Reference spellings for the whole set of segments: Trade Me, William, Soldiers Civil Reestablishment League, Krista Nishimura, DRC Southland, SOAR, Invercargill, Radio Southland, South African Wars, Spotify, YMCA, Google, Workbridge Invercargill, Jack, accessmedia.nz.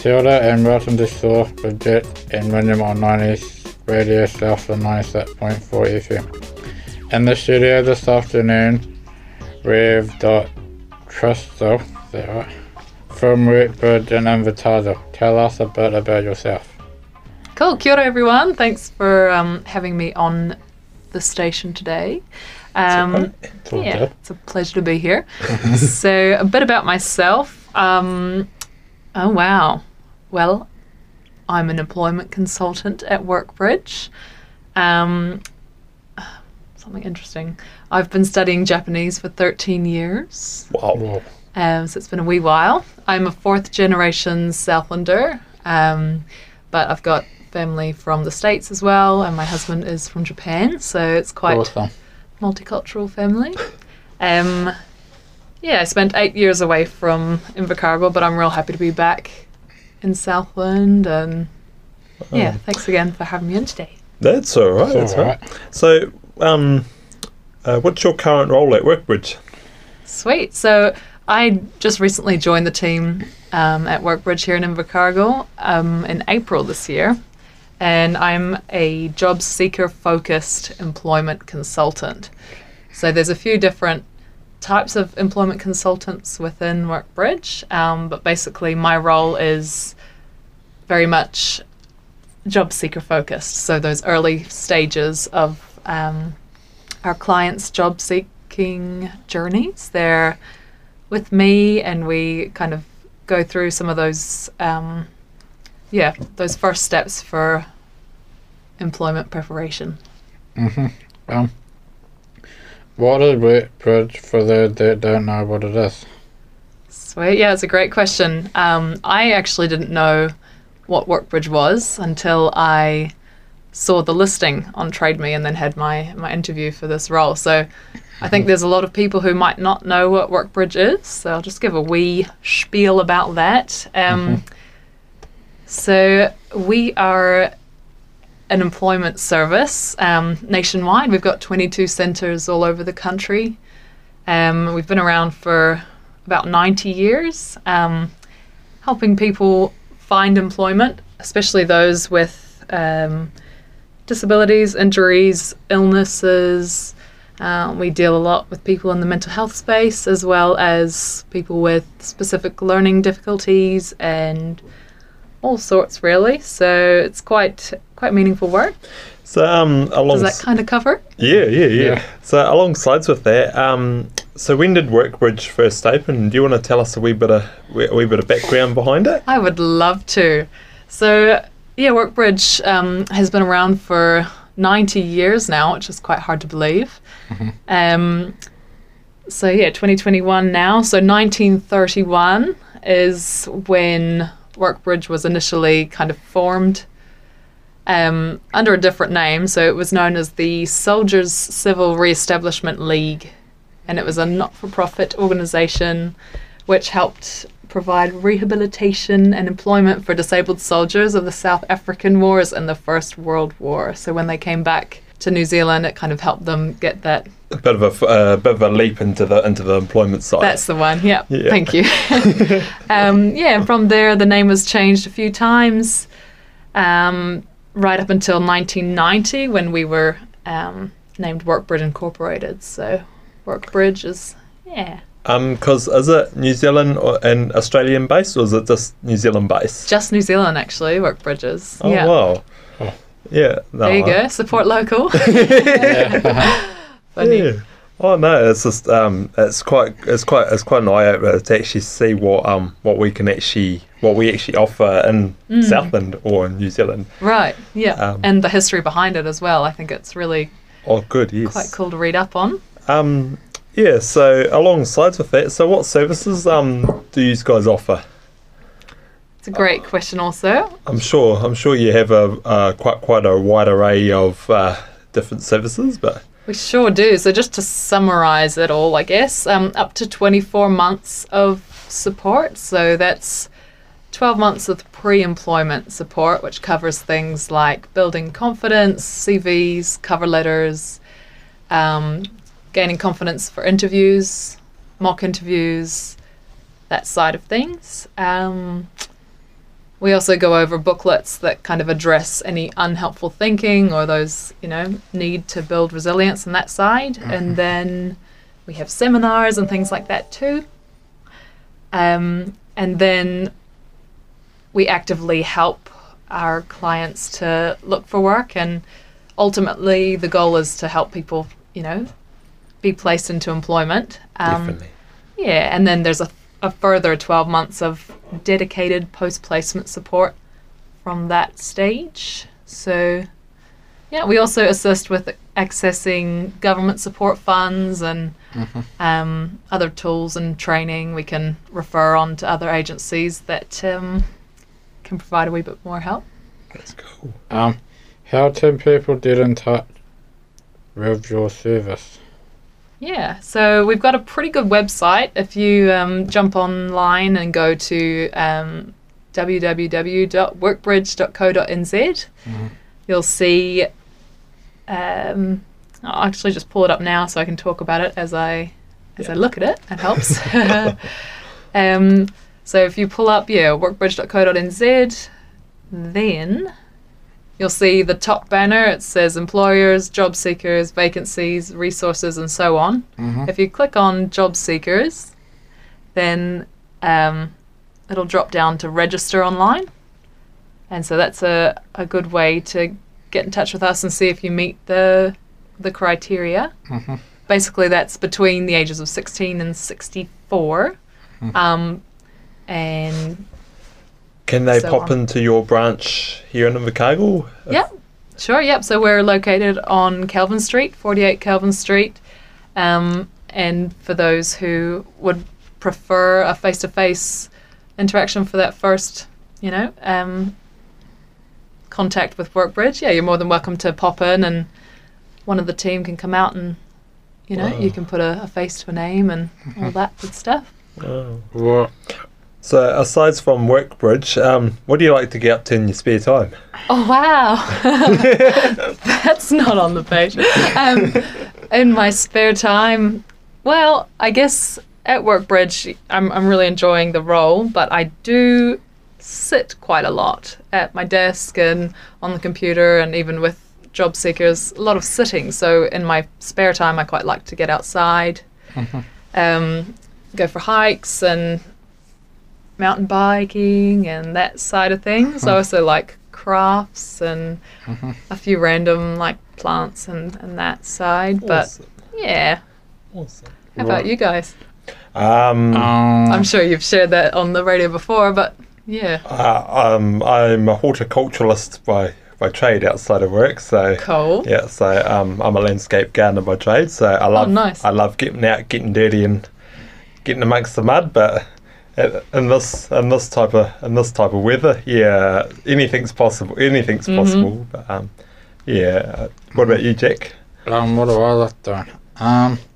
Kia ora and welcome to Source with Jack and William on 90s Radio Southland 96.4 FM. In the studio this afternoon, we've got Krista, is that right? From Workbridge in Invercargill. Tell us a bit about yourself. Cool, kia ora everyone. Thanks for having me on the station today. It's a pleasure to be here. So, a bit about myself. Oh wow. Well, I'm an employment consultant at Workbridge. Something interesting. I've been studying Japanese for 13 years. Wow. So it's been a wee while. I'm a fourth generation Southlander, but I've got family from the States as well, and my husband is from Japan, so it's quite awesome. Multicultural family. I spent 8 years away from Invercargill, but I'm real happy to be back in Southland. And thanks again for having me in today. That's all right. That's all right. So, what's your current role at Workbridge? Sweet. So, I just recently joined the team at Workbridge here in Invercargill in April this year, and I'm a job seeker-focused employment consultant. So, there's a few different types of employment consultants within Workbridge, but basically my role is very much job seeker focused, so those early stages of our clients' job seeking journeys, they're with me and we kind of go through some of those first steps for employment preparation. Mm-hmm. What is Workbridge for those that don't know what it is? Sweet, yeah, it's a great question. I actually didn't know what Workbridge was until I saw the listing on Trade Me and then had my interview for this role. So I think there's a lot of people who might not know what Workbridge is, so I'll just give a wee spiel about that. So we are an employment service nationwide. We've got 22 centres all over the country. We've been around for about 90 years, helping people find employment, especially those with disabilities, injuries, illnesses. We deal a lot with people in the mental health space, as well as people with specific learning difficulties and all sorts, really. So it's quite meaningful work. So does that kind of cover? Yeah. So alongside with that, so when did Workbridge first open? Do you want to tell us a wee bit of background behind it? I would love to. So yeah, Workbridge has been around for 90 years now, which is quite hard to believe. Mm-hmm. 2021 now. So 1931 is when Workbridge was initially kind of formed under a different name, so it was known as the Soldiers Civil Reestablishment League, and it was a not-for-profit organisation which helped provide rehabilitation and employment for disabled soldiers of the South African Wars and the First World War. So when they came back to New Zealand, it kind of helped them get that a bit of a leap into the employment side. That's the one. Yeah. Thank you. From there, the name was changed a few times, right up until 1990 when we were named Workbridge Incorporated. So Workbridge is because is it New Zealand and Australian based, or is it just New Zealand based? Just New Zealand, actually. Workbridge is. Oh yeah. Wow. Oh. Yeah. No, there you go. Support local. Funny. Yeah. Oh no, it's just it's quite an eye opener to actually see what we actually offer in Southland or in New Zealand. Right. Yeah. And the history behind it as well. I think it's really quite cool to read up on. Yeah, so alongside with that, so what services do you guys offer? It's a great question also. I'm sure you have quite a wide array of different services, but... We sure do. So just to summarise it all, I guess, up to 24 months of support. So that's 12 months of pre-employment support, which covers things like building confidence, CVs, cover letters, gaining confidence for interviews, mock interviews, that side of things. We also go over booklets that kind of address any unhelpful thinking or those, you know, need to build resilience on that side. Mm-hmm. And then we have seminars and things like that too. And then we actively help our clients to look for work. And ultimately the goal is to help people, you know, be placed into employment. Definitely. Yeah. And then there's a further 12 months of dedicated post-placement support from that stage. So yeah, we also assist with accessing government support funds and other tools and training. We can refer on to other agencies that can provide a wee bit more help. That's cool. How can people get in touch with your service? Yeah, so we've got a pretty good website. If you jump online and go to www.workbridge.co.nz, you'll see, I'll actually just pull it up now so I can talk about it as I look at it. That helps. So if you pull up, workbridge.co.nz, then you'll see the top banner. It says employers, job seekers, vacancies, resources, and so on. Mm-hmm. If you click on job seekers, then it'll drop down to register online. And so that's a good way to get in touch with us and see if you meet the criteria. Mm-hmm. Basically, that's between the ages of 16 and 64. Mm-hmm. And... Can they pop into your branch here in Invercargill? Yep, sure, yep. So we're located on Calvin Street, 48 Calvin Street. And for those who would prefer a face-to-face interaction for that first, contact with Workbridge, you're more than welcome to pop in and one of the team can come out and, you can put a face to a name and all that good stuff. Oh. Wow. So, aside from Workbridge, what do you like to get up to in your spare time? Oh, wow. That's not on the page. In my spare time, well, I guess at Workbridge, I'm really enjoying the role, but I do sit quite a lot at my desk and on the computer and even with job seekers, a lot of sitting. So, in my spare time, I quite like to get outside, go for hikes and mountain biking and that side of things. I also like crafts and a few random plants and that side. Awesome. But yeah. Awesome. How about you guys? I'm sure you've shared that on the radio before, but yeah. I'm a horticulturalist by trade outside of work, so cool. Yeah, so I'm a landscape gardener by trade, so I love I love getting out, getting dirty and getting amongst the mud, but In this type of weather, yeah, anything's possible. Anything's possible. But yeah. What about you, Jack? What do I like doing?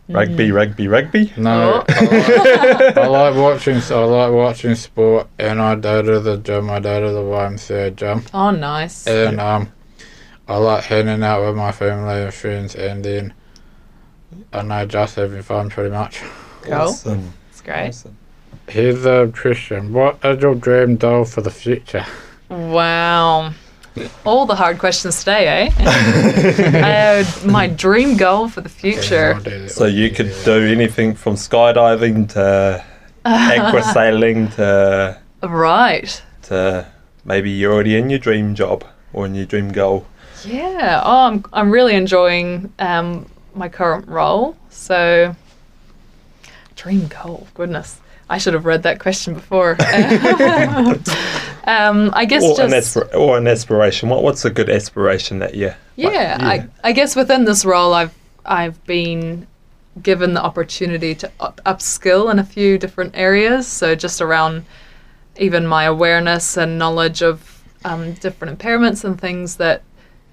Rugby. No, I like watching sport, and I go to the gym. I go to the YMCA gym. Oh, nice. And I like hanging out with my family and friends, and then just having fun, pretty much. Cool. Awesome. It's great. Awesome. Here's a question. What is your dream goal for the future? Wow. All the hard questions today, eh? My dream goal for the future. So you could do anything from skydiving to aquasailing to... Right. To maybe you're already in your dream job or in your dream goal. Yeah. Oh, I'm really enjoying my current role. So dream goal, goodness. I should have read that question before. I guess an aspiration. What's a good aspiration that you? Yeah, I guess within this role, I've been given the opportunity to upskill in a few different areas. So just around even my awareness and knowledge of different impairments and things that,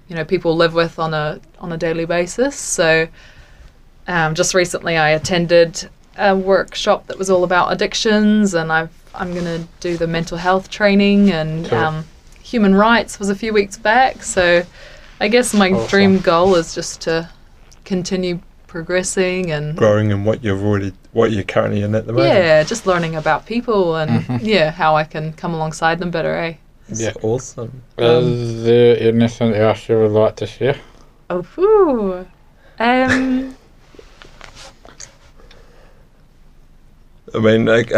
you know, people live with on a daily basis. So just recently I attended a workshop that was all about addictions, and I'm going to do the mental health training, and cool. Human rights was a few weeks back. So I guess my dream goal is just to continue progressing and growing in what you're currently in at the moment. Yeah, just learning about people and how I can come alongside them better, eh? Yeah, awesome. Is there anything else you would like to share? I mean, like,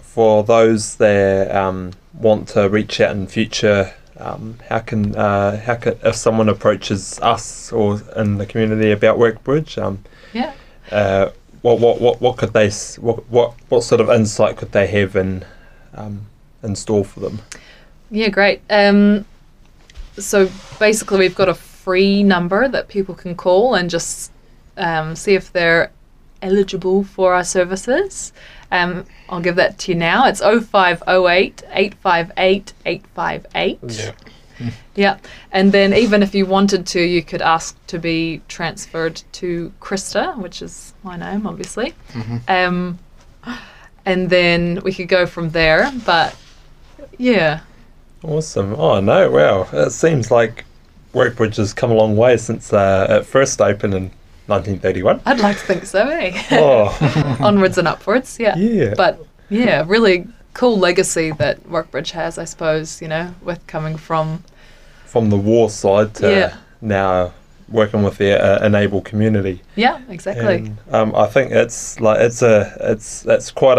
for those that want to reach out in future, how can if someone approaches us or in the community about Workbridge, what could they, what sort of insight could they have in store for them? Yeah, great. So basically, we've got a free number that people can call and just see if they're eligible for our services. I'll give that to you now. It's 0508 858 858. Yeah. And then even if you wanted to, you could ask to be transferred to Krista, which is my name, obviously. And then we could go from there. But yeah. Awesome. Oh, no. Wow. It seems like Workbridge has come a long way since it first opened in 1931. I'd like to think so, eh? Onwards and upwards, yeah. But yeah, really cool legacy that Workbridge has, I suppose, you know, with coming from the war side to now working with the Enable community. Yeah, exactly. And, I think it's quite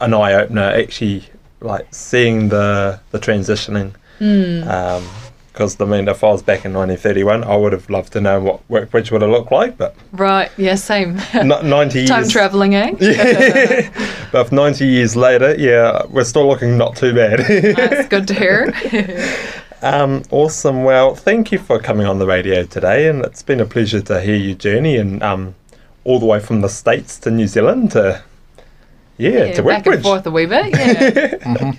an eye opener actually, like seeing the transitioning. Because, I mean, if I was back in 1931, I would have loved to know what Workbridge would have looked like. But right, yeah, same. 90 years. Time travelling, eh? Yeah. But if 90 years later, yeah, we're still looking not too bad. That's good to hear. Awesome. Well, thank you for coming on the radio today, and it's been a pleasure to hear your journey, and all the way from the States to New Zealand to, to Workbridge. Back and forth a wee bit, yeah.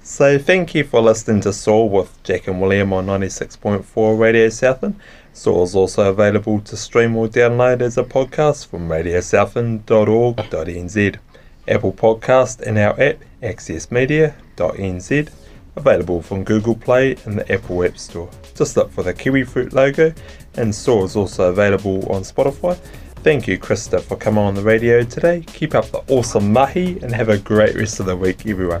So thank you for listening to Saw with Jack and William on 96.4 Radio Southland. Saw is also available to stream or download as a podcast from radiosouthland.org.nz, Apple Podcast, and our app accessmedia.nz, available from Google Play and the Apple App Store. Just look for the kiwifruit logo, and Saw is also available on Spotify. Thank you, Krista, for coming on the radio today. Keep up the awesome mahi and have a great rest of the week, everyone.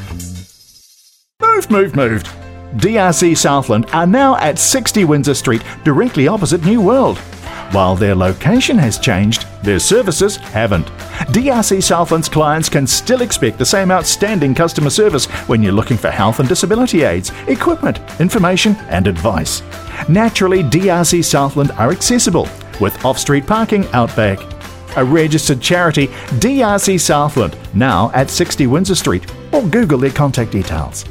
Moved. DRC Southland are now at 60 Windsor Street, directly opposite New World. While their location has changed, their services haven't. DRC Southland's clients can still expect the same outstanding customer service when you're looking for health and disability aids, equipment, information and advice. Naturally, DRC Southland are accessible, with off-street parking out back. A registered charity, DRC Southland, now at 60 Windsor Street, or Google their contact details.